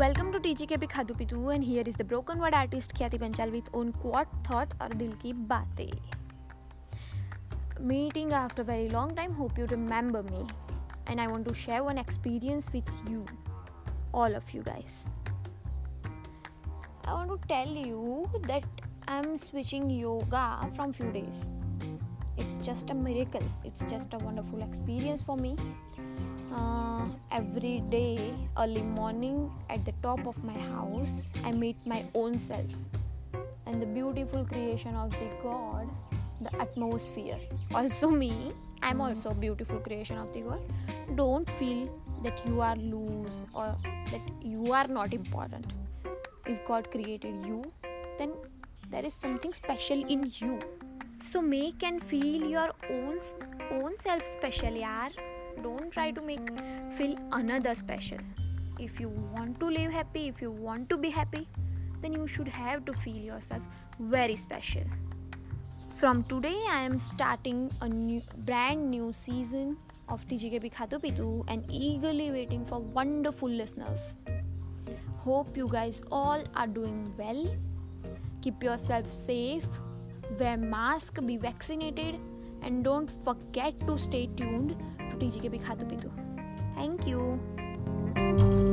Welcome to TGKP खातूपितू and here is the broken word artist Khyati Panchal with own quote thought और दिल की बातें। Meeting after very long time, hope you remember me and I want to share one experience with you all of you guys. I want to tell you that I am switching yoga from few days. It's just a miracle, it's just a wonderful experience for me. Every day early morning at the top of my house I meet my own self and the beautiful creation of the God, the atmosphere. Also me, I'm also a beautiful creation of the God. Don't feel that you are loose or that you are not important. If God created you, then there is something special in you. So make and feel your own self special, yaar. Don't try to make feel another special. If you want to live happy, if you want to be happy, then you should have to feel yourself very special. From today, I am starting a brand new season of TGKP Khatupitu and eagerly waiting for wonderful listeners. Hope you guys all are doing well. Keep yourself safe. Wear mask. Be vaccinated. And don't forget to stay tuned. TGKP Khatupitu. Thank you.